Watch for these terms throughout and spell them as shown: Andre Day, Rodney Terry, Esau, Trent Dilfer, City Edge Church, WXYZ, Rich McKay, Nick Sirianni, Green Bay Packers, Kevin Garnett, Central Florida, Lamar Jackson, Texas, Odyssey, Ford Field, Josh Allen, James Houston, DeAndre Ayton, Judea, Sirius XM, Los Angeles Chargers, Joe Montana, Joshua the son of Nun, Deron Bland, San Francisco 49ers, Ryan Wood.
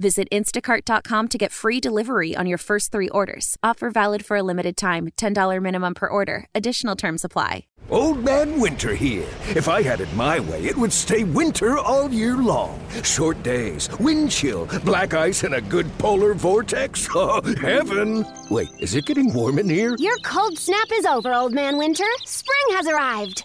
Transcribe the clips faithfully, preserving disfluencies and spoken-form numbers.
Visit instacart dot com to get free delivery on your first three orders. Offer valid for a limited time. ten dollars minimum per order. Additional terms apply. Old Man Winter here. If I had it my way, it would stay winter all year long. Short days, wind chill, black ice, and a good polar vortex. Oh, heaven. Wait, is it getting warm in here? Your cold snap is over, Old Man Winter. Spring has arrived.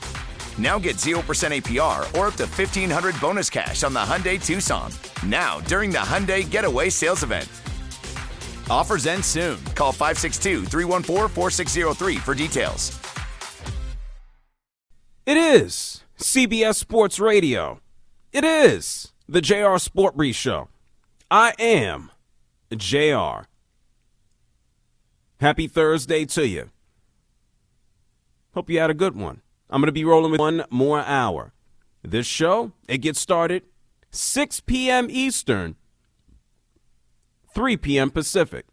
Now get zero percent A P R or up to fifteen hundred dollars bonus cash on the Hyundai Tucson. Now, during the Hyundai Getaway Sales Event. Offers end soon. Call five six two, three one four, four six zero three for details. It is C B S Sports Radio. It is the J R SportBrief Show. I am J R. Happy Thursday to you. Hope you had a good one. I'm going to be rolling with one more hour. This show, it gets started six p.m. Eastern, three p.m. Pacific.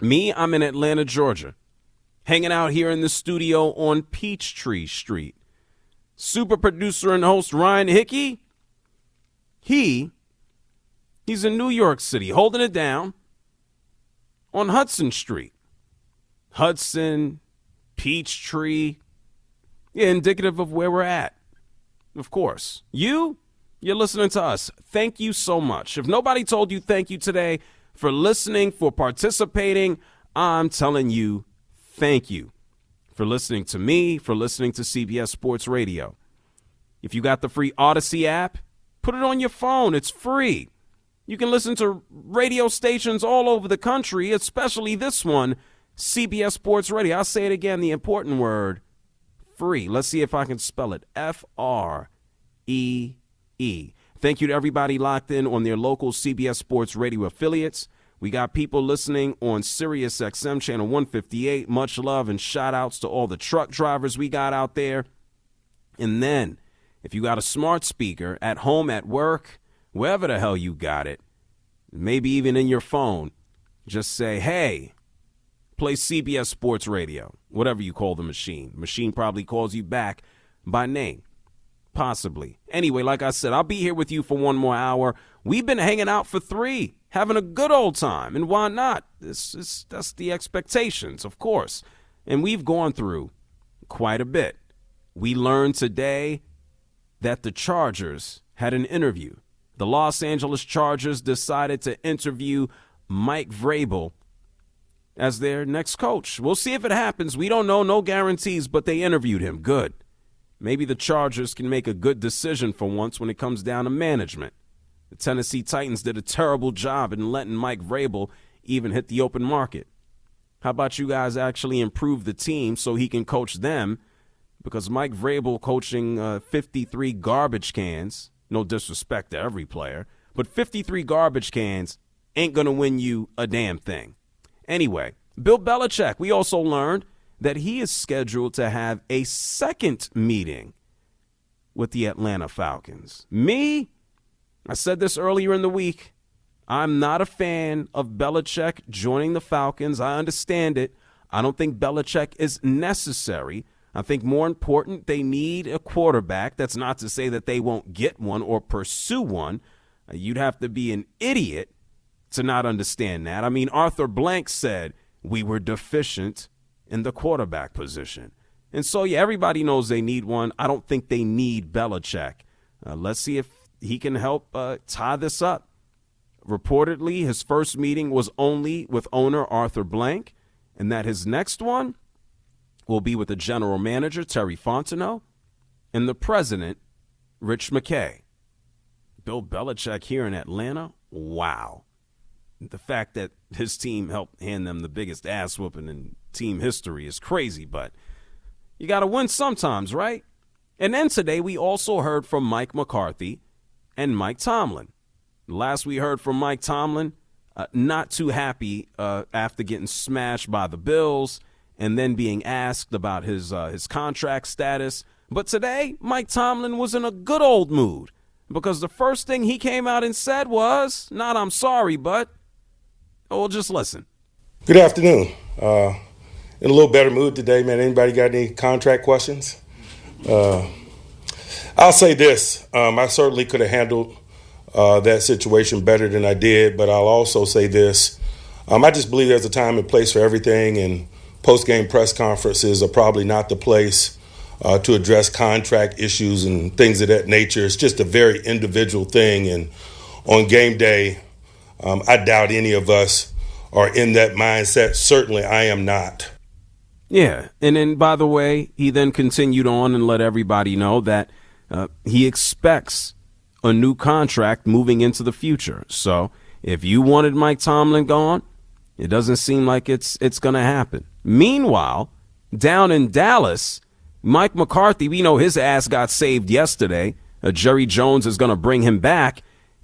Me, I'm in Atlanta, Georgia. Hanging out here in the studio on Peachtree Street. Super producer and host Ryan Hickey, he, he's in New York City, holding it down on Hudson Street. Hudson, Peachtree, yeah, indicative of where we're at, of course. You, you're listening to us. Thank you so much. If nobody told you thank you today for listening, for participating, I'm telling you, thank you for listening to me, for listening to C B S Sports Radio. If you got the free Odyssey app, put it on your phone. It's free. You can listen to radio stations all over the country, especially this one, C B S Sports Radio. I'll say it again, the important word, free. Let's see if I can spell it. F R E E. Thank you to everybody locked in on their local C B S Sports Radio affiliates. We got people listening on Sirius X M Channel one fifty-eight. Much love and shout-outs to all the truck drivers we got out there. And then, if you got a smart speaker at home, at work, wherever the hell you got it, maybe even in your phone, just say, hey, play C B S Sports Radio, whatever you call the machine. Machine probably calls you back by name, possibly. Anyway, like I said, I'll be here with you for one more hour. We've been hanging out for three. Having a good old time, and why not? This is, that's the expectations, of course. And we've gone through quite a bit. We learned today that the Chargers had an interview. The Los Angeles Chargers decided to interview Mike Vrabel as their next coach. We'll see if it happens. We don't know, no guarantees, but they interviewed him. Good. Maybe the Chargers can make a good decision for once when it comes down to management. The Tennessee Titans did a terrible job in letting Mike Vrabel even hit the open market. How about you guys actually improve the team so he can coach them? Because Mike Vrabel coaching uh, fifty-three garbage cans, no disrespect to every player, but fifty-three garbage cans ain't going to win you a damn thing. Anyway, Bill Belichick, we also learned that he is scheduled to have a second meeting with the Atlanta Falcons. Me? I said this earlier in the week. I'm not a fan of Belichick joining the Falcons. I understand it. I don't think Belichick is necessary. I think more important, they need a quarterback. That's not to say that they won't get one or pursue one. You'd have to be an idiot to not understand that. I mean, Arthur Blank said we were deficient in the quarterback position. And so, yeah, everybody knows they need one. I don't think they need Belichick. Uh, let's see if he can help uh, tie this up. Reportedly, his first meeting was only with owner Arthur Blank, and that his next one will be with the general manager, Terry Fontenot, and the president, Rich McKay. Bill Belichick here in Atlanta? Wow. the fact that his team helped hand them the biggest ass whooping in team history is crazy, but you got to win sometimes, right? And then today we also heard from Mike McCarthy and Mike Tomlin. Last we heard from Mike Tomlin, uh, not too happy uh, after getting smashed by the Bills and then being asked about his uh, his contract status. But today, Mike Tomlin was in a good old mood because the first thing he came out and said was, not I'm sorry, but, oh, just listen. Good afternoon. Uh, in a little better mood today, man. Anybody got any contract questions? Uh, I'll say this. Um, I certainly could have handled uh, that situation better than I did, but I'll also say this. Um, I just believe there's a time and place for everything, and post-game press conferences are probably not the place Uh, to address contract issues and things of that nature. It's just a very individual thing. And on game day, um, I doubt any of us are in that mindset. Certainly I am not. Yeah. And then, by the way, he then continued on and let everybody know that uh, he expects a new contract moving into the future. So if you wanted Mike Tomlin gone, it doesn't seem like it's it's going to happen. Meanwhile, down in Dallas, Mike McCarthy, we know his ass got saved yesterday. Uh, Jerry Jones is going to bring him back.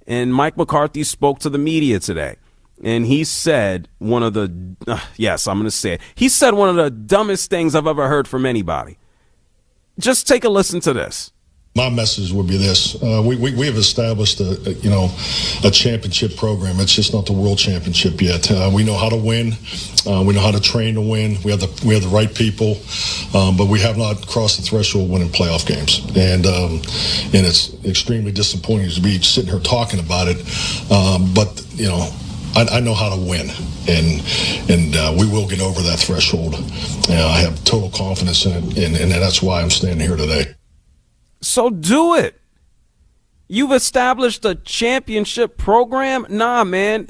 And Mike McCarthy spoke to the media today. And he said one of the, uh, yes, I'm going to say it. He said one of the dumbest things I've ever heard from anybody. Just take a listen to this. My message would be this. Uh, we, we, we have established a, a, you know, a championship program. It's just not the world championship yet. Uh, we know how to win. Uh, we know how to train to win. We have the, we have the right people, um, but we have not crossed the threshold winning playoff games. And, um, and it's extremely disappointing to be sitting here talking about it. Um, but, you know, I, I know how to win, and and uh, we will get over that threshold. Uh, I have total confidence in it, and, and that's why I'm standing here today. So do it. You've established a championship program? Nah, man.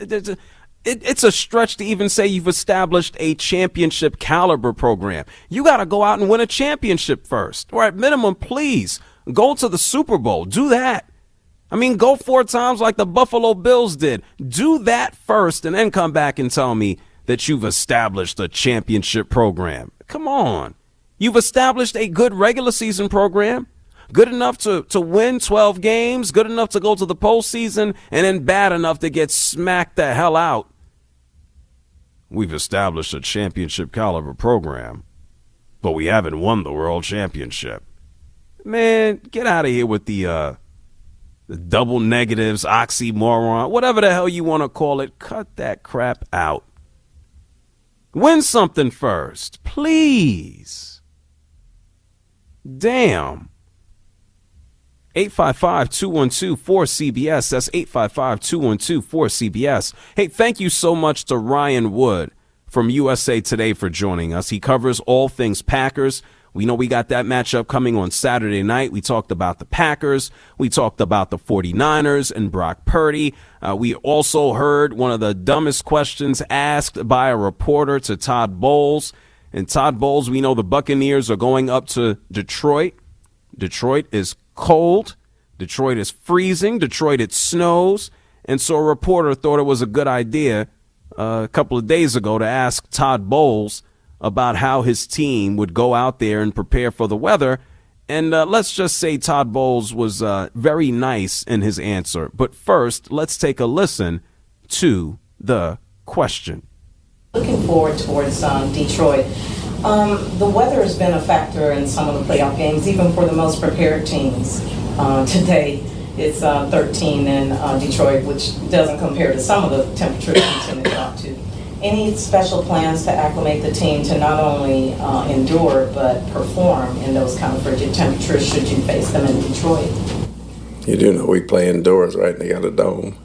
It's a stretch to even say you've established a championship caliber program. You got to go out and win a championship first. Or at minimum, please, go to the Super Bowl. Do that. I mean, go four times like the Buffalo Bills did. Do that first and then come back and tell me that you've established a championship program. Come on. You've established a good regular season program. Good enough to, to win twelve games, good enough to go to the postseason, and then bad enough to get smacked the hell out. We've established a championship caliber program, but we haven't won the world championship. Man, get out of here with the, uh, the double negatives, oxymoron, whatever the hell you want to call it. Cut that crap out. Win something first, please. Damn. eight five five, two one two, four C B S. That's eight five five, two one two, four C B S. Hey, thank you so much to Ryan Wood from U S A Today for joining us. He covers all things Packers. We know we got that matchup coming on Saturday night. We talked about the Packers. We talked about the forty-niners and Brock Purdy. Uh, we also heard one of the dumbest questions asked by a reporter to Todd Bowles. And Todd Bowles, we know the Buccaneers are going up to Detroit. Detroit is cold. Detroit is freezing. Detroit, it snows. And so a reporter thought it was a good idea uh, a couple of days ago to ask Todd Bowles about how his team would go out there and prepare for the weather. And uh, let's just say Todd Bowles was uh, very nice in his answer. But first, let's take a listen to the question. Looking forward towards um, Detroit. Um, the weather has been a factor in some of the playoff games, even for the most prepared teams. Uh, today, it's uh, thirteen in uh, Detroit, which doesn't compare to some of the temperatures we tend to drop to. Any special plans to acclimate the team to not only uh, endure, but perform in those kind of frigid temperatures should you face them in Detroit? You do know we play indoors, right? They got a dome.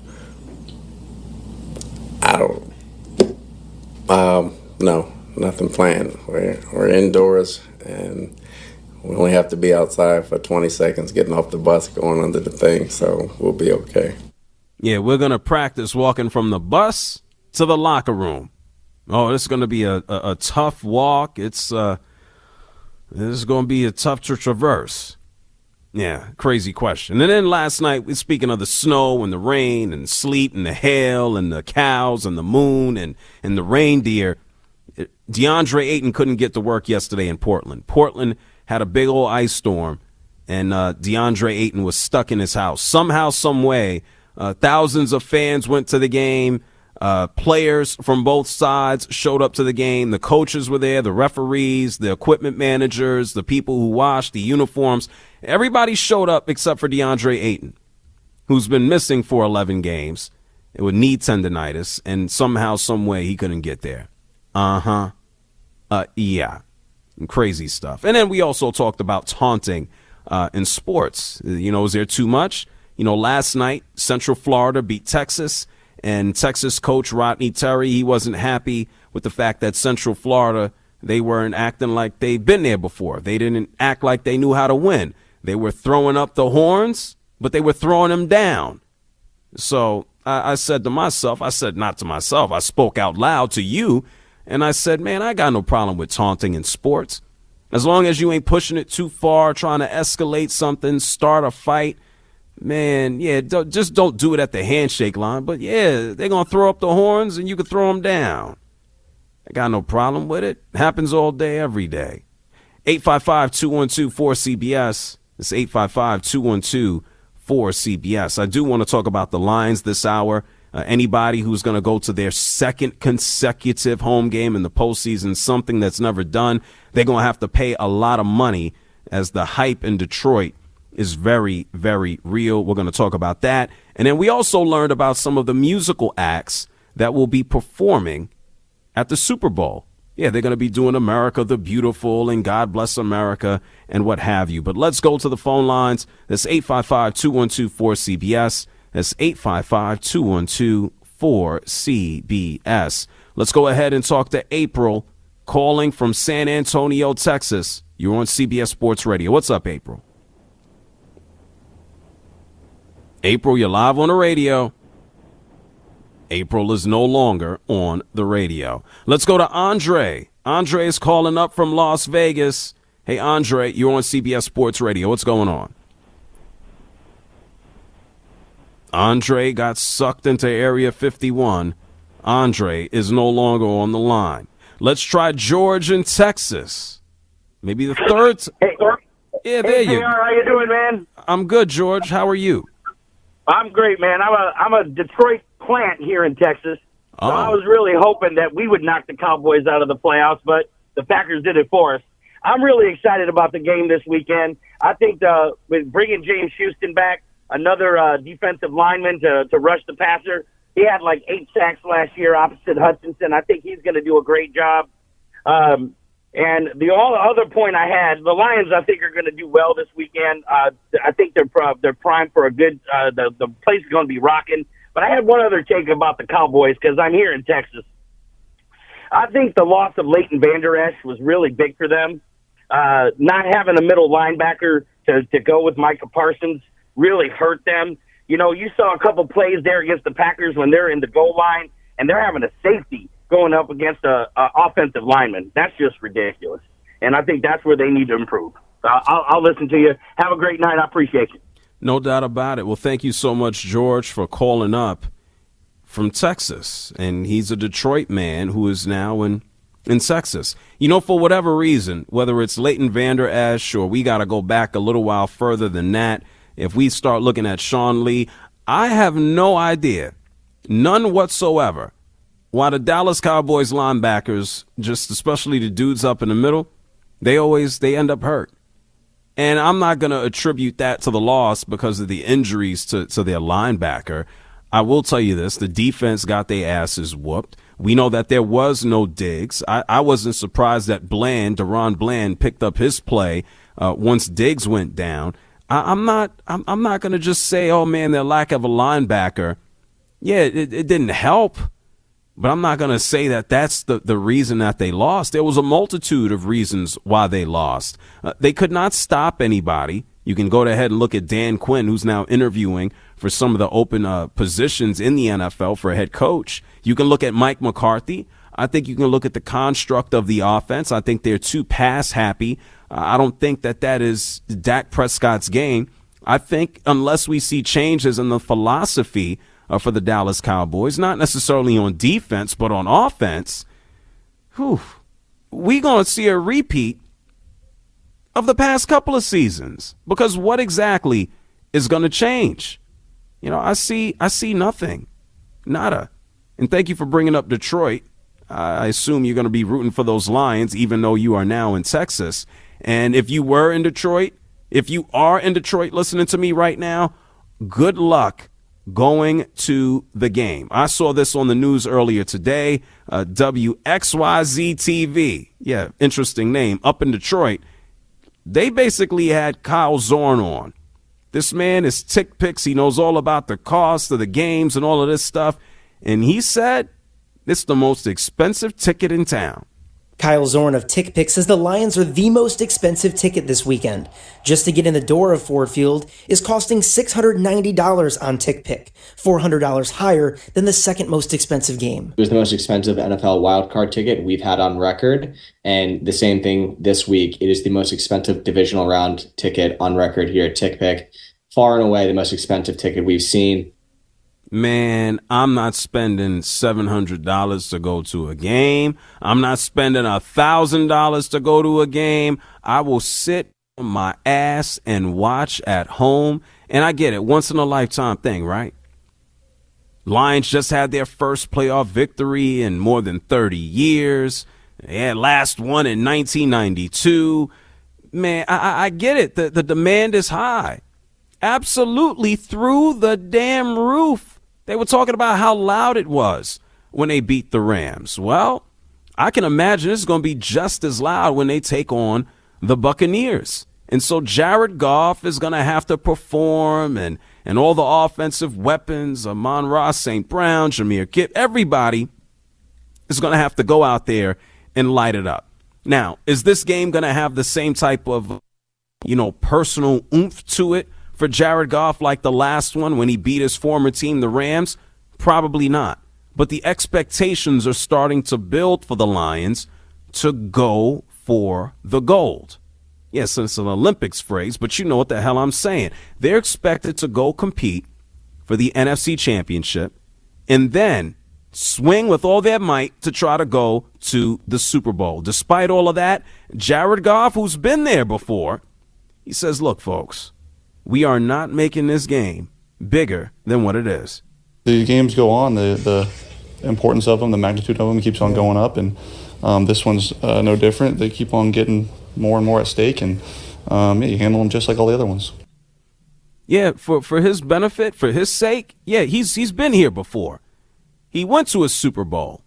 I don't... Um, no. Nothing planned. We're, we're indoors, and we only have to be outside for twenty seconds getting off the bus, going under the thing, so we'll be okay. Yeah, we're going to practice walking from the bus to the locker room. Oh, this is going to be a, a, a tough walk. It's uh, this is going to be a tough to traverse. Yeah, crazy question. And then last night, speaking of the snow and the rain and sleet and the hail and the cows and the moon and, and the reindeer, DeAndre Ayton couldn't get to work yesterday in Portland. Portland had a big old ice storm, and uh, DeAndre Ayton was stuck in his house. Somehow, some way, uh, thousands of fans went to the game. Uh, players from both sides showed up to the game. The coaches were there, the referees, the equipment managers, the people who washed the uniforms. Everybody showed up except for DeAndre Ayton, who's been missing for eleven games. It would knee tendonitis, and somehow, some way, he couldn't get there. Uh-huh. Uh, yeah. And crazy stuff. And then we also talked about taunting uh, in sports. You know, is there too much? You know, last night, Central Florida beat Texas. And Texas coach Rodney Terry, he wasn't happy with the fact that Central Florida, they weren't acting like they'd been there before. They didn't act like they knew how to win. They were throwing up the horns, but they were throwing them down. So I, I said to myself, I said not to myself, I spoke out loud to you, and I said, man, I got no problem with taunting in sports. As long as you ain't pushing it too far, trying to escalate something, start a fight. Man, yeah, don't, just don't do it at the handshake line. But, yeah, they're going to throw up the horns and you can throw them down. I got no problem with it. Happens all day, every day. eight five five, two one two, four C B S. It's eight five five, two one two, four C B S. I do want to talk about the Lions this hour. Uh, anybody who's going to go to their second consecutive home game in the postseason, something that's never done, they're going to have to pay a lot of money as the hype in Detroit is very, very real. We're going to talk about that. And then we also learned about some of the musical acts that will be performing at the Super Bowl. Yeah, they're going to be doing America the Beautiful and God Bless America and what have you. But let's go to the phone lines. That's eight five five, two one two, four C B S. That's eight five five, two one two, four C B S. Let's go ahead and talk to April, calling from San Antonio, Texas. You're on C B S Sports Radio. What's up, April? April, you're live on the radio. April is no longer on the radio. Let's go to Andre. Andre is calling up from Las Vegas. Hey, Andre, you're on C B S Sports Radio. What's going on? Andre got sucked into Area fifty-one. Andre is no longer on the line. Let's try George in Texas. Maybe the third. Hey, yeah, there hey, you go. How you doing, man? I'm good, George. How are you? I'm great, man. I'm a I'm a Detroit plant here in Texas, so oh. I was really hoping that we would knock the Cowboys out of the playoffs, but the Packers did it for us. I'm really excited about the game this weekend. I think the, with bringing James Houston back, another uh, defensive lineman to, to rush the passer, he had like eight sacks last year opposite Hutchinson. I think he's going to do a great job. Um, and the all other point I had, the Lions, I think, are going to do well this weekend. Uh, I think they're uh, they're primed for a good uh, – the, the place is going to be rocking. But I had one other take about the Cowboys because I'm here in Texas. I think the loss of Leighton Vander Esch was really big for them. Uh, not having a middle linebacker to, to go with Micah Parsons really hurt them. You know, you saw a couple plays there against the Packers when they're in the goal line, and they're having a safety going up against a, a offensive lineman. That's just ridiculous. And I think that's where they need to improve. So I'll, I'll listen to you. Have a great night. I appreciate you. No doubt about it. Well, thank you so much, George, for calling up from Texas. And he's a Detroit man who is now in, in Texas. You know, for whatever reason, whether it's Leighton Vander Esch or we got to go back a little while further than that, if we start looking at Sean Lee, I have no idea, none whatsoever, why the Dallas Cowboys linebackers, just especially the dudes up in the middle, they always they end up hurt. And I'm not going to attribute that to the loss because of the injuries to, to their linebacker. I will tell you this. The defense got their asses whooped. We know that there was no Diggs. I, I wasn't surprised that Bland, Deron Bland, picked up his play uh, once Diggs went down. I, I'm not I'm, I'm not going to just say, oh, man, their lack of a linebacker. Yeah, it, it didn't help. But I'm not going to say that that's the, the reason that they lost. There was a multitude of reasons why they lost. Uh, they could not stop anybody. You can go ahead and look at Dan Quinn, who's now interviewing for some of the open uh, positions in the N F L for a head coach. You can look at Mike McCarthy. I think you can look at the construct of the offense. I think they're too pass happy. Uh, I don't think that that is Dak Prescott's game. I think unless we see changes in the philosophy uh, for the Dallas Cowboys, not necessarily on defense, but on offense, whew, we're going to see a repeat of the past couple of seasons. Because what exactly is going to change? You know, I see, I see nothing. Nada. And thank you for bringing up Detroit. I assume you're going to be rooting for those Lions, even though you are now in Texas. And if you were in Detroit, if you are in Detroit listening to me right now, good luck going to the game. I saw this on the news earlier today. Uh, W X Y Z T V, yeah, interesting name, up in Detroit. They basically had Kyle Zorn on. This man is TickPick. He knows all about the cost of the games and all of this stuff. And he said, it's the most expensive ticket in town. Kyle Zorn of TickPick says the Lions are the most expensive ticket this weekend. Just to get in the door of Ford Field is costing six hundred ninety dollars on TickPick, four hundred dollars higher than the second most expensive game. It was the most expensive N F L wildcard ticket we've had on record. And the same thing this week. It is the most expensive divisional round ticket on record here at TickPick. Far and away the most expensive ticket we've seen. Man, I'm not spending seven hundred dollars to go to a game. I'm not spending one thousand dollars to go to a game. I will sit on my ass and watch at home. And I get it. Once in a lifetime thing, right? Lions just had their first playoff victory in more than thirty years. They had last one in nineteen ninety-two. Man, I, I get it. The, the demand is high. Absolutely through the damn roof. They were talking about how loud it was when they beat the Rams. Well, I can imagine it's going to be just as loud when they take on the Buccaneers. And so Jared Goff is going to have to perform, and, and all the offensive weapons, Amon-Ra Saint Brown, Jahmyr Gibbs, everybody is going to have to go out there and light it up. Now, is this game going to have the same type of, you know, personal oomph to it for Jared Goff like the last one when he beat his former team, the Rams? Probably not. But the expectations are starting to build for the Lions to go for the gold. Yes, it's an Olympics phrase, but you know what the hell I'm saying. They're expected to go compete for the N F C Championship and then swing with all their might to try to go to the Super Bowl. Despite all of that, Jared Goff, who's been there before, he says, look, folks, we are not making this game bigger than what it is. The games go on. The the importance of them, the magnitude of them keeps on going up, and um, this one's uh, no different. They keep on getting more and more at stake, and um, yeah, you handle them just like all the other ones. Yeah, for, for his benefit, for his sake, yeah, he's he's been here before. He went to a Super Bowl.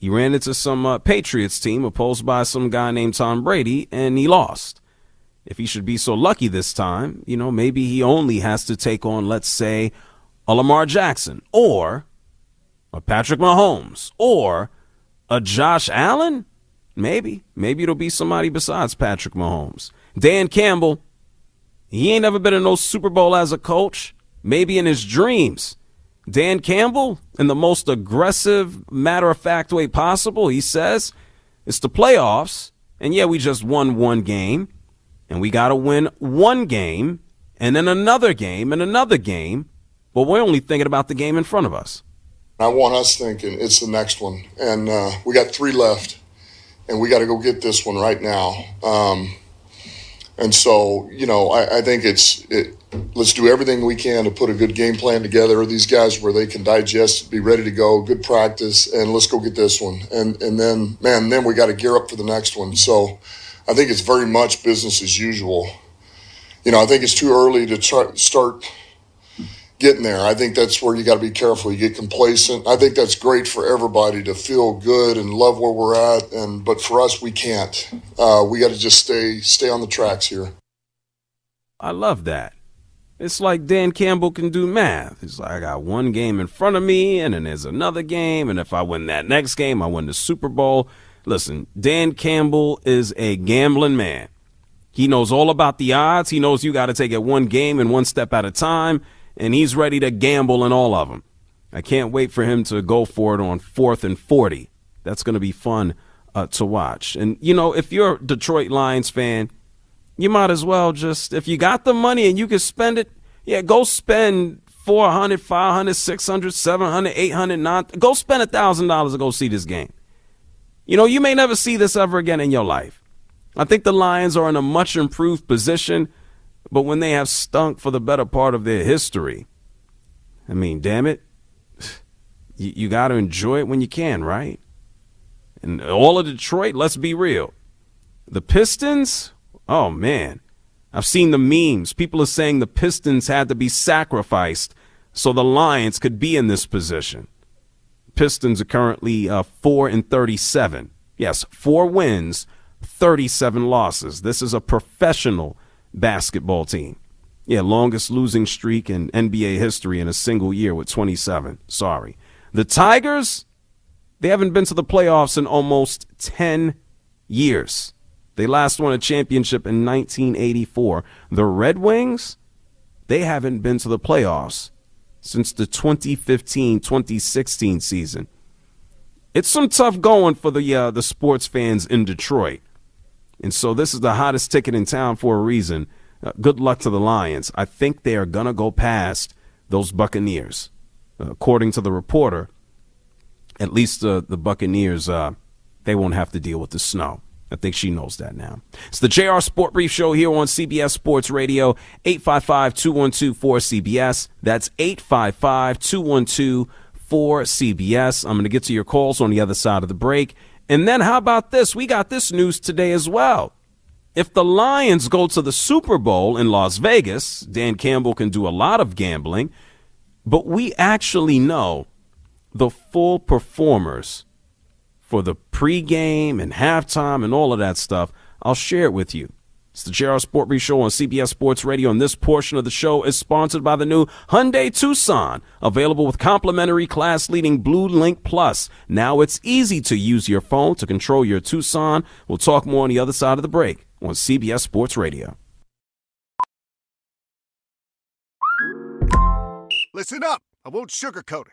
He ran into some uh, Patriots team opposed by some guy named Tom Brady, and he lost. If he should be so lucky this time, you know, maybe he only has to take on, let's say, a Lamar Jackson or a Patrick Mahomes or a Josh Allen. Maybe. Maybe it'll be somebody besides Patrick Mahomes. Dan Campbell, he ain't never been in no Super Bowl as a coach. Maybe in his dreams. Dan Campbell, in the most aggressive, matter-of-fact way possible, he says, it's the playoffs, and yeah, we just won one game. And we got to win one game and then another game and another game. But we're only thinking about the game in front of us. I want us thinking it's the next one. And uh, we got three left. And we got to go get this one right now. Um, and so, you know, I, I think it's it, let's do everything we can to put a good game plan together. These guys where they can digest, be ready to go, good practice. And let's go get this one. And, and then, man, then we got to gear up for the next one. So I think it's very much business as usual. You know, I think it's too early to try, start getting there. I think that's where you got to be careful. You get complacent. I think that's great for everybody to feel good and love where we're at. And but for us, we can't. Uh, we got to just stay stay on the tracks here. I love that. It's like Dan Campbell can do math. It's like I got one game in front of me, and then there's another game. And if I win that next game, I win the Super Bowl. Listen, Dan Campbell is a gambling man. He knows all about the odds. He knows you got to take it one game and one step at a time, and he's ready to gamble in all of them. I can't wait for him to go for it on fourth and forty That's going to be fun uh, to watch. And, you know, if you're a Detroit Lions fan, you might as well just, if you got the money and you can spend it, yeah, go spend four hundred, five hundred, six hundred, seven hundred, eight hundred, nine hundred. Go spend one thousand dollars to go see this game. You know, you may never see this ever again in your life. I think the Lions are in a much improved position, but when they have stunk for the better part of their history, I mean, damn it, you, you got to enjoy it when you can, right? And all of Detroit, let's be real. The Pistons, oh, man. I've seen the memes. People are saying the Pistons had to be sacrificed so the Lions could be in this position. Pistons are currently uh, four and thirty-seven. Yes, four wins, thirty-seven losses. This is a professional basketball team. Yeah, longest losing streak in N B A history in a single year with twenty-seven. Sorry. The Tigers, they haven't been to the playoffs in almost ten years. They last won a championship in nineteen eighty-four. The Red Wings, they haven't been to the playoffs since the twenty fifteen twenty sixteen season. It's some tough going for the uh, the sports fans in Detroit. And so this is the hottest ticket in town for a reason. Uh, good luck to the Lions. I think they are going to go past those Buccaneers. Uh, according to the reporter, at least uh, the Buccaneers, uh, they won't have to deal with the snow. I think she knows that now. It's the J R Sport Brief Show here on C B S Sports Radio, eight five five, two one two, four C B S. That's eight five five, two one two, four C B S. I'm going to get to your calls on the other side of the break. And then how about this? We got this news today as well. If the Lions go to the Super Bowl in Las Vegas, Dan Campbell can do a lot of gambling, but we actually know the full performers for the pregame and halftime and all of that stuff. I'll share it with you. It's the J R Sport Show on C B S Sports Radio, and this portion of the show is sponsored by the new Hyundai Tucson, available with complimentary class-leading Blue Link Plus. Now it's easy to use your phone to control your Tucson. We'll talk more on the other side of the break on C B S Sports Radio. Listen up. I won't sugarcoat it.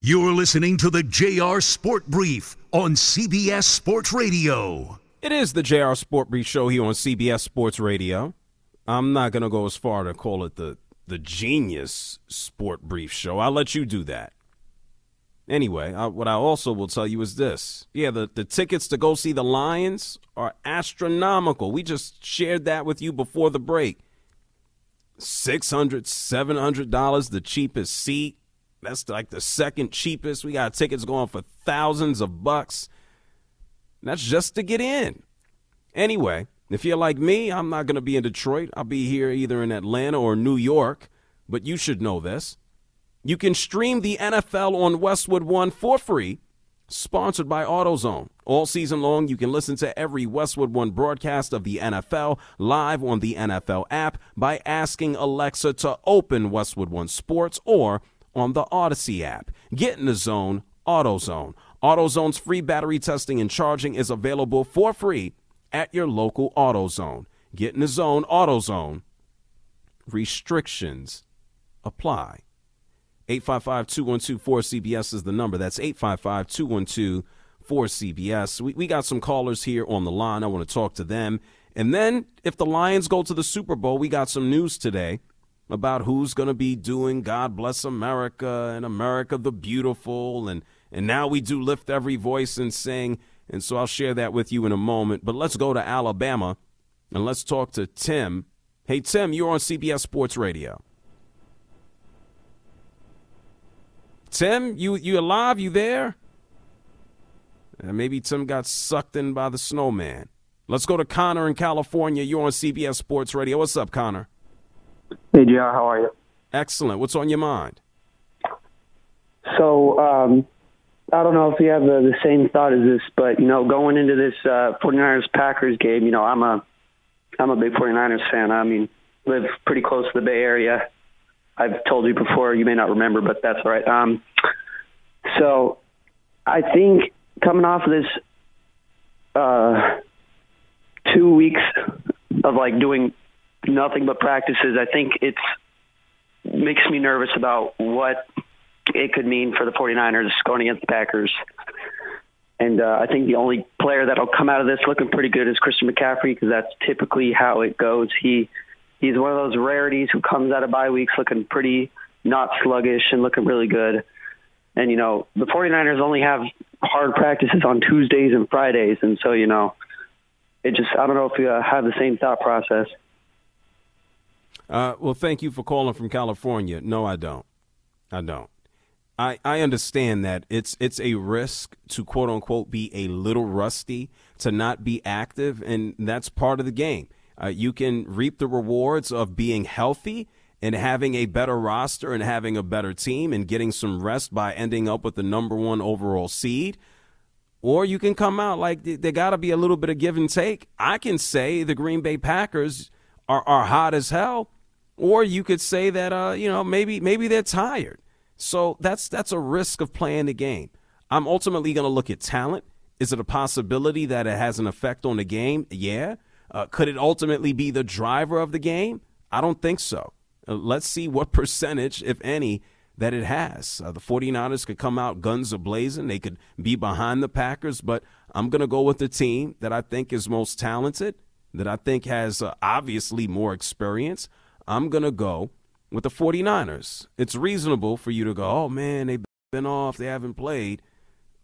You're listening to the J R Sport Brief on C B S Sports Radio. It is the J R Sport Brief Show here on C B S Sports Radio. I'm not going to go as far to call it the, the genius Sport Brief Show. I'll let you do that. Anyway, I, what I also will tell you is this. Yeah, the, the tickets to go see the Lions are astronomical. We just shared that with you before the break. six hundred dollars, seven hundred dollars, the cheapest seat. That's like the second cheapest. We got tickets going for thousands of bucks. That's just to get in. Anyway, if you're like me, I'm not going to be in Detroit. I'll be here either in Atlanta or New York, but you should know this. You can stream the N F L on Westwood One for free, sponsored by AutoZone. All season long, you can listen to every Westwood One broadcast of the N F L live on the N F L app by asking Alexa to open Westwood One Sports or on the Odyssey app. Get in the zone, AutoZone. AutoZone's free battery testing and charging is available for free at your local AutoZone. Get in the zone, AutoZone. Restrictions apply. eight five five, two one two, four C B S is the number. That's eight five five, two one two, four C B S. We, we got some callers here on the line. I want to talk to them. And then if the Lions go to the Super Bowl, we got some news today about who's going to be doing God Bless America and America the Beautiful. And, and now we do lift every voice and sing. And so I'll share that with you in a moment. But let's go to Alabama and let's talk to Tim. Hey, Tim, you're on C B S Sports Radio. Tim, you you alive? You there? Uh, maybe Tim got sucked in by the snowman. Let's go to Connor in California. You're on C B S Sports Radio. What's up, Connor? Hey, J R. How are you? Excellent. What's on your mind? So, um, I don't know if you have uh, the same thought as this, but, you know, going into this uh, forty-niners Packers game, you know, I'm a, I'm a big forty-niners fan. I mean, live pretty close to the Bay Area. I've told you before, you may not remember, but that's all right. Um, so I think coming off of this uh, two weeks of, like, doing nothing but practices, I think it's makes me nervous about what it could mean for the forty-niners going against the Packers. And uh, I think the only player that will come out of this looking pretty good is Christian McCaffrey, because that's typically how it goes. He – He's one of those rarities who comes out of bye weeks looking pretty not sluggish and looking really good. And, you know, the forty-niners only have hard practices on Tuesdays and Fridays. And so, you know, it just I don't know if you uh, have the same thought process. Uh, well, thank you for calling from California. No, I don't. I don't. I, I understand that it's it's a risk to, quote unquote, be a little rusty, to not be active. And that's part of the game. Uh, you can reap the rewards of being healthy and having a better roster and having a better team and getting some rest by ending up with the number one overall seed. Or you can come out like th- there got to be a little bit of give and take. I can say the Green Bay Packers are, are hot as hell. Or you could say that, uh, you know, maybe maybe they're tired. So that's that's a risk of playing the game. I'm ultimately going to look at talent. Is it a possibility that it has an effect on the game? Yeah. Uh, could it ultimately be the driver of the game? I don't think so. Uh, let's see what percentage, if any, that it has. Uh, the forty-niners could come out guns a-blazing. They could be behind the Packers, but I'm going to go with the team that I think is most talented, that I think has uh, obviously more experience. I'm going to go with the forty-niners. It's reasonable for you to go, oh, man, they've been off, they haven't played.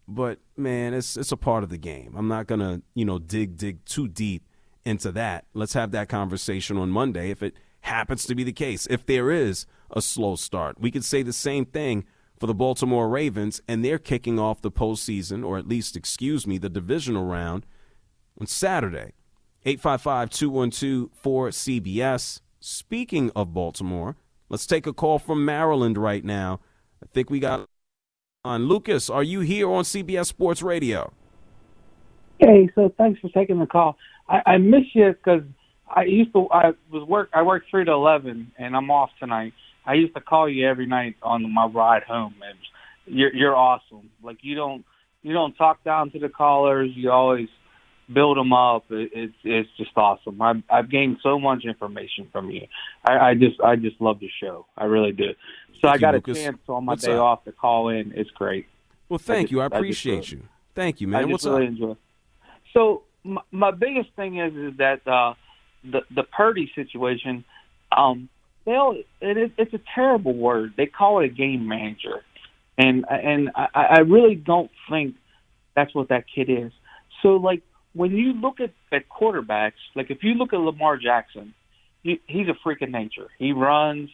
But, man, it's it's a part of the game. I'm not going to, you know, dig, dig too deep into that. Let's have that conversation on Monday if it happens to be the case. If there is a slow start, we could say the same thing for the Baltimore Ravens, and they're kicking off the postseason, or at least, excuse me, the divisional round on Saturday. eight five five, two one two, four C B S. Speaking of Baltimore, let's take a call from Maryland right now. I think we got on Lucas. Are you here on C B S Sports Radio? Hey, so thanks for taking the call. I, I miss you because I used to. I was work. I worked three to eleven, and I'm off tonight. I used to call you every night on my ride home. And you're, you're awesome. Like you don't you don't talk down to the callers. You always build them up. It, it's it's just awesome. I've, I've gained so much information from you. I, I just I just love the show. I really do. So thank I got you, a Lucas. Chance on my What's day up? Off to call in. It's great. Well, thank I just, you. I appreciate I just, you. Thank you, man. I just What's really up? Enjoy. So. My biggest thing is is that uh, the the Purdy situation, um, well, it is, it's a terrible word. They call it a game manager, and and I, I really don't think that's what that kid is. So, like, when you look at, at quarterbacks, like if you look at Lamar Jackson, he, he's a freak of nature. He runs.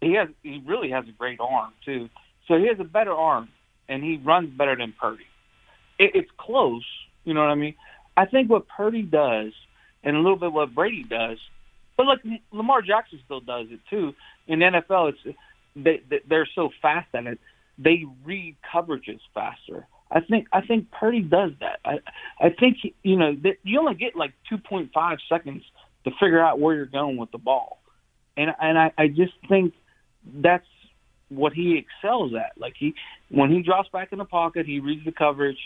He has he really has a great arm too. So he has a better arm, and he runs better than Purdy. It, it's close. You know what I mean? I think what Purdy does and a little bit what Brady does, but look, Lamar Jackson still does it too. In the N F L, it's they, they're so fast at it. They read coverages faster. I think I think Purdy does that. I I think you know that you only get like two point five seconds to figure out where you're going with the ball, and and I, I just think that's what he excels at. Like he when he drops back in the pocket, he reads the coverage,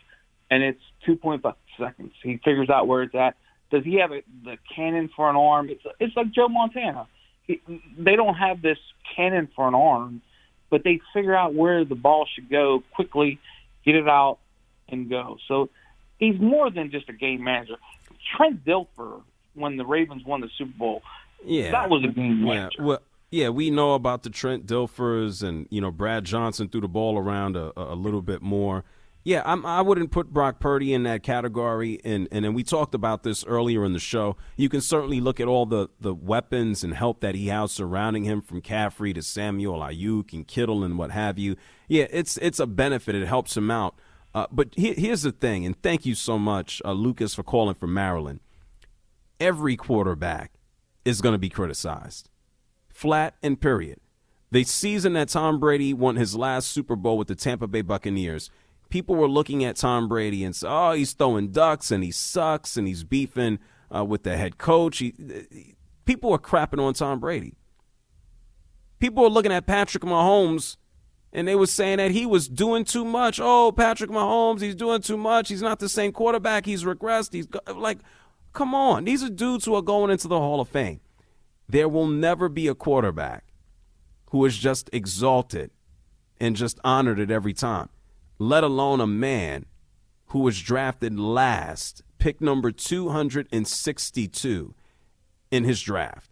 and it's two point five seconds. He figures out where it's at. Does he have a, the cannon for an arm? It's it's like Joe Montana. He, they don't have this cannon for an arm, but they figure out where the ball should go quickly. Get it out and go. So he's more than just a game manager. Trent Dilfer, when the Ravens won the Super Bowl, yeah, that was a game manager. Yeah, well, yeah, we know about the Trent Dilfers, and you know Brad Johnson threw the ball around a, a little bit more. Yeah, I'm, I wouldn't put Brock Purdy in that category, and, and and we talked about this earlier in the show. You can certainly look at all the, the weapons and help that he has surrounding him, from Caffrey to Samuel, Ayuk, and Kittle, and what have you. Yeah, it's it's a benefit. It helps him out. Uh, but he, here's the thing, and thank you so much, uh, Lucas, for calling from Maryland. Every quarterback is going to be criticized, flat and period. The season that Tom Brady won his last Super Bowl with the Tampa Bay Buccaneers, people were looking at Tom Brady and saying, oh, he's throwing ducks and he sucks and he's beefing uh, with the head coach. He, he, people are crapping on Tom Brady. People were looking at Patrick Mahomes and they were saying that he was doing too much. Oh, Patrick Mahomes, he's doing too much. He's not the same quarterback. He's regressed. He's like, come on. These are dudes who are going into the Hall of Fame. There will never be a quarterback who is just exalted and just honored at every time, let alone a man who was drafted last, pick number two hundred sixty-two in his draft.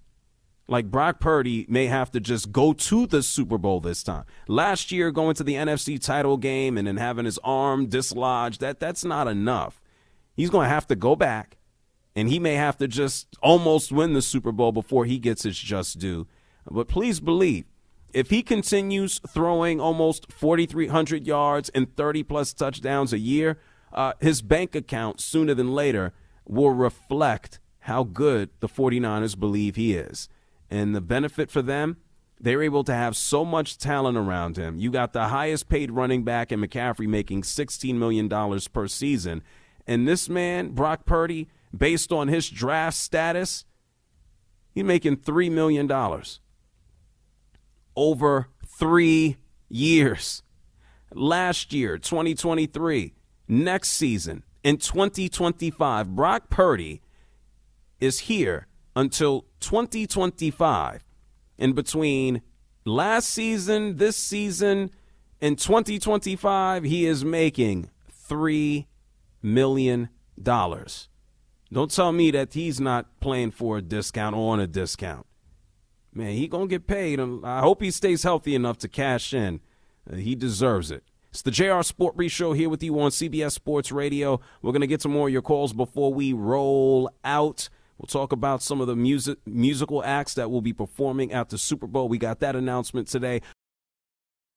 Like Brock Purdy may have to just go to the Super Bowl this time. Last year, going to the N F C title game and then having his arm dislodged, that, that's not enough. He's going to have to go back, and he may have to just almost win the Super Bowl before he gets his just due. But please believe, if he continues throwing almost forty-three hundred yards and thirty-plus touchdowns a year, uh, his bank account sooner than later will reflect how good the 49ers believe he is. And the benefit for them, they're able to have so much talent around him. You got the highest-paid running back in McCaffrey making sixteen million dollars per season. And this man, Brock Purdy, based on his draft status, he's making three million dollars. Over three years. Last year, twenty twenty-three, next season, in twenty twenty-five, Brock Purdy is here until twenty twenty-five. And between last season, this season, and twenty twenty-five, he is making three million dollars. Don't tell me that he's not playing for a discount or on a discount. Man, he going to get paid. I hope he stays healthy enough to cash in. Uh, he deserves it. It's the J R SportBrief Show here with you on C B S Sports Radio. We're going to get some more of your calls before we roll out. We'll talk about some of the music musical acts that will be performing at the Super Bowl. We got that announcement today.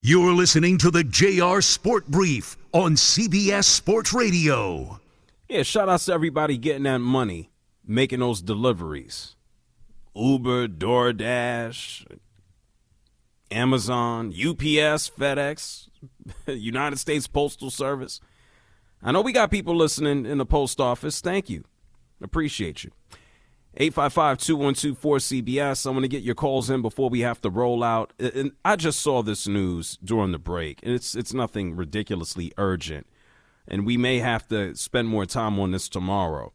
You're listening to the J R Sport Brief on C B S Sports Radio. Yeah, shout outs to everybody getting that money, making those deliveries. Uber, DoorDash, Amazon, U P S, FedEx, United States Postal Service. I know we got people listening in the post office. Thank you. Appreciate you. eight five five, two one two, four C B S. I'm going to get your calls in before we have to roll out. And I just saw this news during the break, and it's it's nothing ridiculously urgent. And we may have to spend more time on this tomorrow.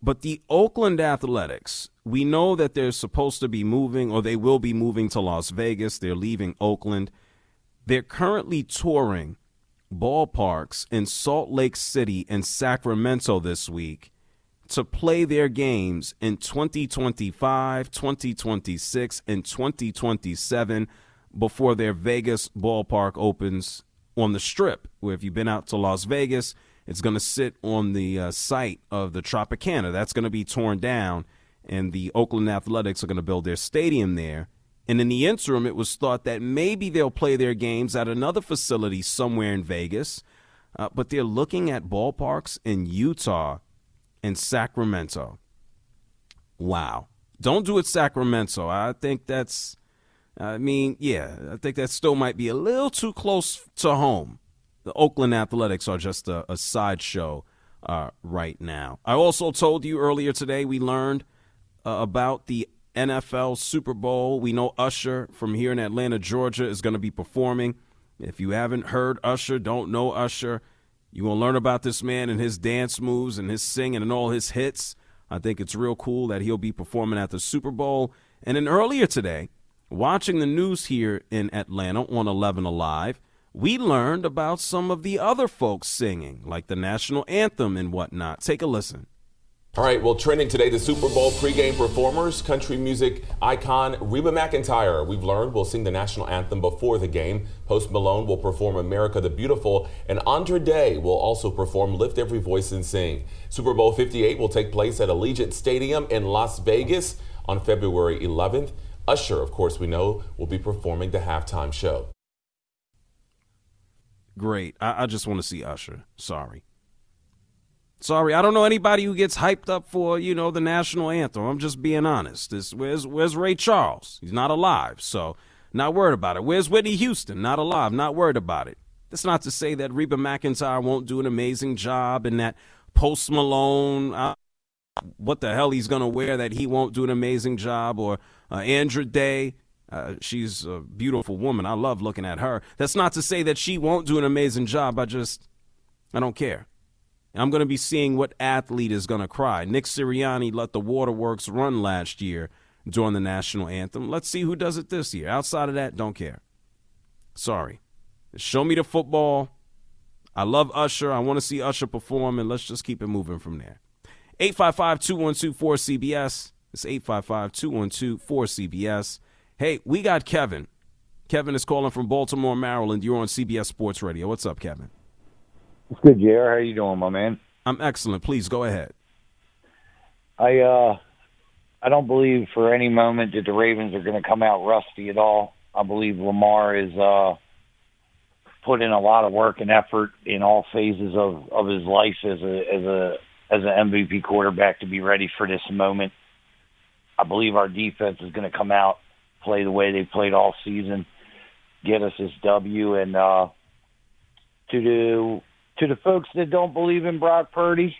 But the Oakland Athletics, we know that they're supposed to be moving, or they will be moving to Las Vegas. They're leaving Oakland. They're currently touring ballparks in Salt Lake City and Sacramento this week to play their games in twenty twenty-five, twenty twenty-six, and twenty twenty-seven before their Vegas ballpark opens on the Strip, where if you've been out to Las Vegas, it's going to sit on the uh, site of the Tropicana. That's going to be torn down, and the Oakland Athletics are going to build their stadium there. And in the interim, it was thought that maybe they'll play their games at another facility somewhere in Vegas, uh, but they're looking at ballparks in Utah and Sacramento. Wow. Don't do it, Sacramento. I think that's, I mean, yeah, I think that still might be a little too close to home. The Oakland Athletics are just a, a sideshow uh, right now. I also told you earlier today we learned uh, about the N F L Super Bowl. We know Usher from here in Atlanta, Georgia, is going to be performing. If you haven't heard Usher, don't know Usher, you will learn about this man and his dance moves and his singing and all his hits. I think it's real cool that he'll be performing at the Super Bowl. And then earlier today, watching the news here in Atlanta on eleven Alive, we learned about some of the other folks singing, like the national anthem and whatnot. Take a listen. All right, well, trending today, the Super Bowl pregame performers, country music icon Reba McEntire, we've learned, will sing the national anthem before the game. Post Malone will perform America the Beautiful, and Andre Day will also perform Lift Every Voice and Sing. Super Bowl fifty-eight will take place at Allegiant Stadium in Las Vegas on February eleventh. Usher, of course, we know, will be performing the halftime show. Great. I, I just want to see Usher. Sorry. Sorry, I don't know anybody who gets hyped up for, you know, the national anthem. I'm just being honest. This, where's, where's Ray Charles? He's not alive, so not worried about it. Where's Whitney Houston? Not alive, not worried about it. That's not to say that Reba McEntire won't do an amazing job and that Post Malone, uh, what the hell he's going to wear, that he won't do an amazing job, or uh, Andra Day. Uh, she's a beautiful woman. I love looking at her. That's not to say that she won't do an amazing job. I just, I don't care. I'm going to be seeing what athlete is going to cry. Nick Sirianni let the waterworks run last year during the national anthem. Let's see who does it this year. Outside of that, don't care. Sorry. Show me the football. I love Usher. I want to see Usher perform, and let's just keep it moving from there. eight five five, two one two, four C B S. It's eight five five, two one two, four C B S. Hey, we got Kevin. Kevin is calling from Baltimore, Maryland. You're on C B S Sports Radio. What's up, Kevin? What's good, J R? How you doing, my man? I'm excellent. Please go ahead. I uh, I don't believe for any moment that the Ravens are going to come out rusty at all. I believe Lamar is uh, put in a lot of work and effort in all phases of, of his life as a as a as an M V P quarterback to be ready for this moment. I believe our defense is going to come out, play the way they played all season, get us this W, and uh, to do. To the folks that don't believe in Brock Purdy,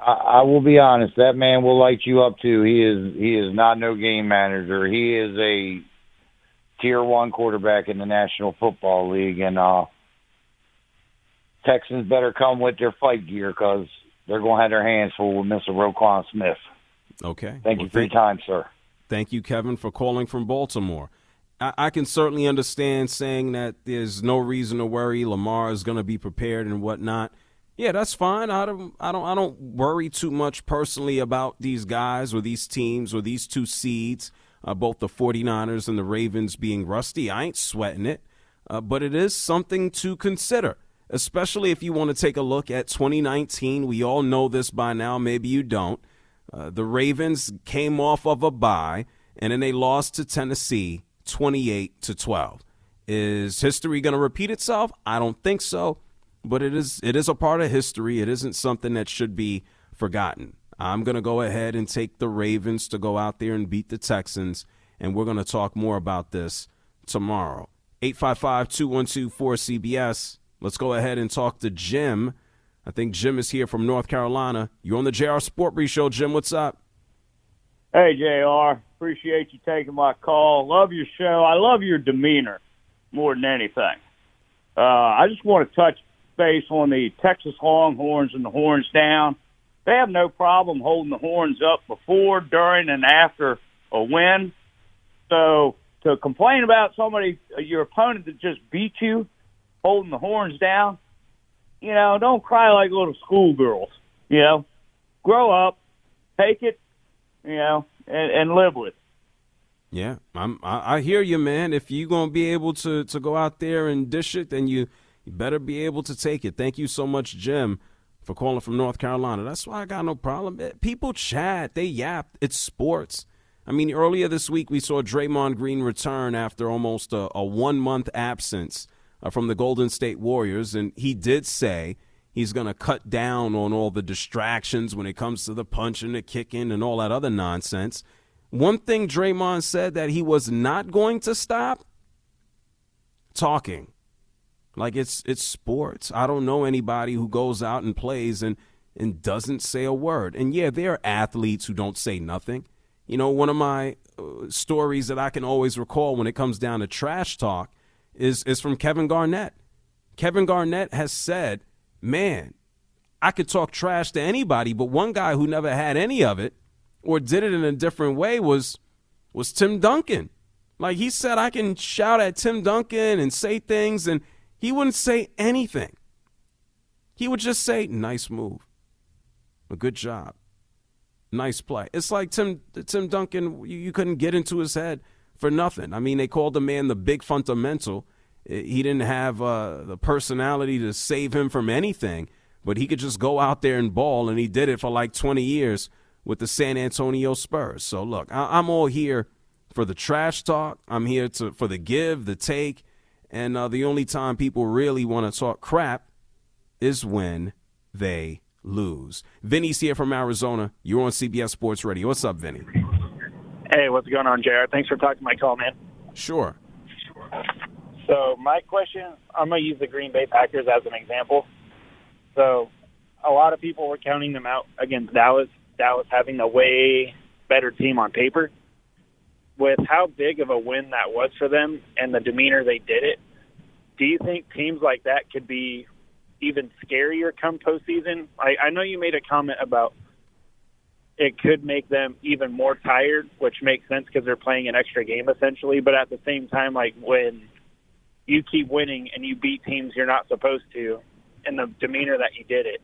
I, I will be honest. That man will light you up too. He is he is not no game manager. He is a tier one quarterback in the National Football League, and uh, Texans better come with their fight gear because they're going to have their hands full with Mister Roquan Smith. Okay. Thank well, you for thank, your time, sir. Thank you, Kevin, for calling from Baltimore. I can certainly understand saying that there's no reason to worry. Lamar is going to be prepared and whatnot. Yeah, that's fine. I don't, I don't, I don't worry too much personally about these guys or these teams or these two seeds, uh, both the 49ers and the Ravens being rusty. I ain't sweating it, uh, but it is something to consider. especially if you want to take a look at twenty nineteen. We all know this by now. Maybe you don't. Uh, the Ravens came off of a bye, and then they lost to Tennessee twenty-eight to twelve. Is history going to repeat itself? I don't think so, but it is it is a part of history. It isn't something that should be forgotten. I'm going to go ahead and take the Ravens to go out there and beat the Texans, and we're going to talk more about this tomorrow. eight five five, two one two, four C B S. Let's go ahead and talk to Jim. I think Jim is here from North Carolina. You're on the J R SportBrief Show. Jim, what's up? Hey, J R. Appreciate you taking my call. Love your show. I love your demeanor more than anything. Uh, I just want to touch base on the Texas Longhorns and the Horns Down. They have no problem holding the horns up before, during, and after a win. So to complain about somebody, your opponent that just beat you, holding the horns down, you know, don't cry like little schoolgirls. You know, grow up, take it, you know, and, and live with it. Yeah, I'm, I, I hear you, man. If you're going to be able to, to go out there and dish it, then you, you better be able to take it. Thank you so much, Jim, for calling from North Carolina. That's why I got no problem. People chat. They yap. It's sports. I mean, earlier this week we saw Draymond Green return after almost a, a one-month absence uh, from the Golden State Warriors, and he did say he's going to cut down on all the distractions when it comes to the punching, the kicking, and all that other nonsense. One thing Draymond said that he was not going to stop, talking. Like, it's it's sports. I don't know anybody who goes out and plays and, and doesn't say a word. And, yeah, there are athletes who don't say nothing. You know, one of my uh, stories that I can always recall when it comes down to trash talk is, is from Kevin Garnett. Kevin Garnett has said, man, I could talk trash to anybody, but one guy who never had any of it or did it in a different way was was Tim Duncan. Like, he said, I can shout at Tim Duncan and say things, and he wouldn't say anything. He would just say, nice move, a good job, nice play. It's like Tim Tim Duncan, you, you couldn't get into his head for nothing. I mean, they called the man the big fundamental. He didn't have uh, the personality to save him from anything, but he could just go out there and ball, and he did it for like twenty years with the San Antonio Spurs. So, look, I- I'm all here for the trash talk. I'm here to for the give, the take, and uh, the only time people really want to talk crap is when they lose. Vinny's here from Arizona. You're on C B S Sports Radio. What's up, Vinny? Hey, what's going on, J R? Thanks for talking to my call, man. Sure. So my question, I'm going to use the Green Bay Packers as an example. So a lot of people were counting them out against Dallas. Dallas having a way better team on paper. With how big of a win that was for them and the demeanor they did it, do you think teams like that could be even scarier come postseason? I, I know you made a comment about it could make them even more tired, which makes sense because they're playing an extra game essentially. But at the same time, like when you keep winning and you beat teams you're not supposed to and the demeanor that you did it,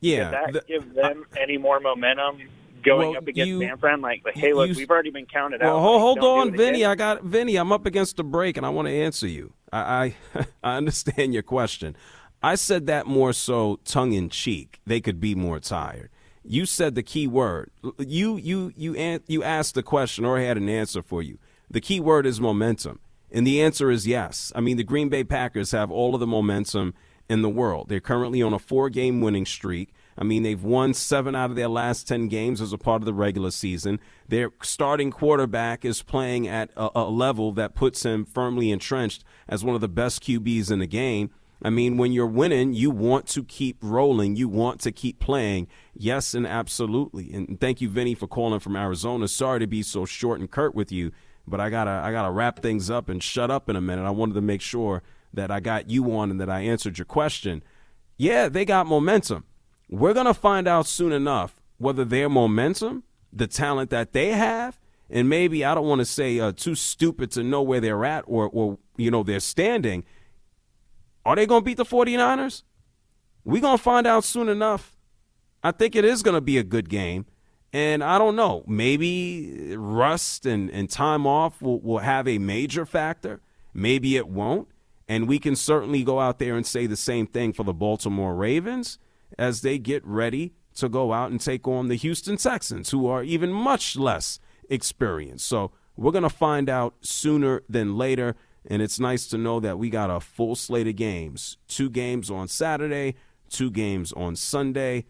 yeah, does that the, give them uh, any more momentum going well, up against you, San Fran? Like, like hey, you, look, you, we've already been counted well, out. Well, hold, like, hold on, Vinny. Again. I got Vinny. I'm up against the break, and I want to answer you. I, I I understand your question. I said that more so tongue in cheek. They could be more tired. You said the key word. You you you you asked the question, or I had an answer for you. The key word is momentum, and the answer is yes. I mean, the Green Bay Packers have all of the momentum in the world. They're currently on a four-game winning streak. I mean, they've won seven out of their last ten games as a part of the regular season. Their starting quarterback is playing at a, a level that puts him firmly entrenched as one of the best Q Bs in the game. I mean, when you're winning, you want to keep rolling. You want to keep playing. Yes, and absolutely. And thank you, Vinny, for calling from Arizona. Sorry to be so short and curt with you, but I gotta, I gotta wrap things up and shut up in a minute. I wanted to make sure that I got you on and that I answered your question. Yeah, they got momentum. We're going to find out soon enough whether their momentum, the talent that they have, and maybe I don't want to say uh, too stupid to know where they're at or, or you know, their standing. Are they going to beat the forty-niners? We're going to find out soon enough. I think it is going to be a good game. And I don't know, maybe rust and, and time off will, will have a major factor. Maybe it won't. And we can certainly go out there and say the same thing for the Baltimore Ravens as they get ready to go out and take on the Houston Texans, who are even much less experienced. So we're going to find out sooner than later, and it's nice to know that we got a full slate of games, two games on Saturday, two games on Sunday.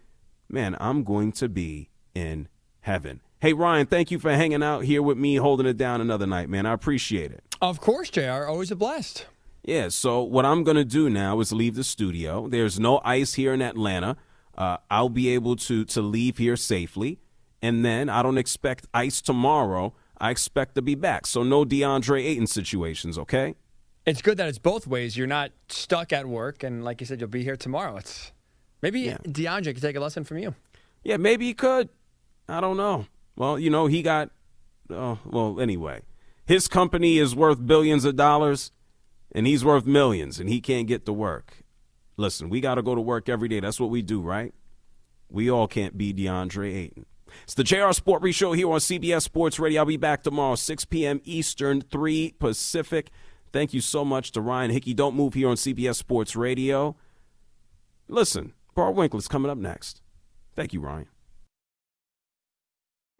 Man, I'm going to be in heaven. Hey, Ryan, thank you for hanging out here with me, holding it down another night, man. I appreciate it. Of course, J R. Always a blast. Yeah, so what I'm going to do now is leave the studio. There's no ice here in Atlanta. Uh, I'll be able to to leave here safely. And then I don't expect ice tomorrow. I expect to be back. So no DeAndre Ayton situations, okay? It's good that it's both ways. You're not stuck at work. And like you said, you'll be here tomorrow. It's Maybe yeah. DeAndre could take a lesson from you. Yeah, maybe he could. I don't know. Well, you know, he got uh, – well, anyway. His company is worth billions of dollars. And he's worth millions, and he can't get to work. Listen, we got to go to work every day. That's what we do, right? We all can't be DeAndre Ayton. It's the J R SportBrief Show here on C B S Sports Radio. I'll be back tomorrow, six p.m. Eastern, three Pacific. Thank you so much to Ryan Hickey. Don't move here on C B S Sports Radio. Listen, Bart Winkler's coming up next. Thank you, Ryan.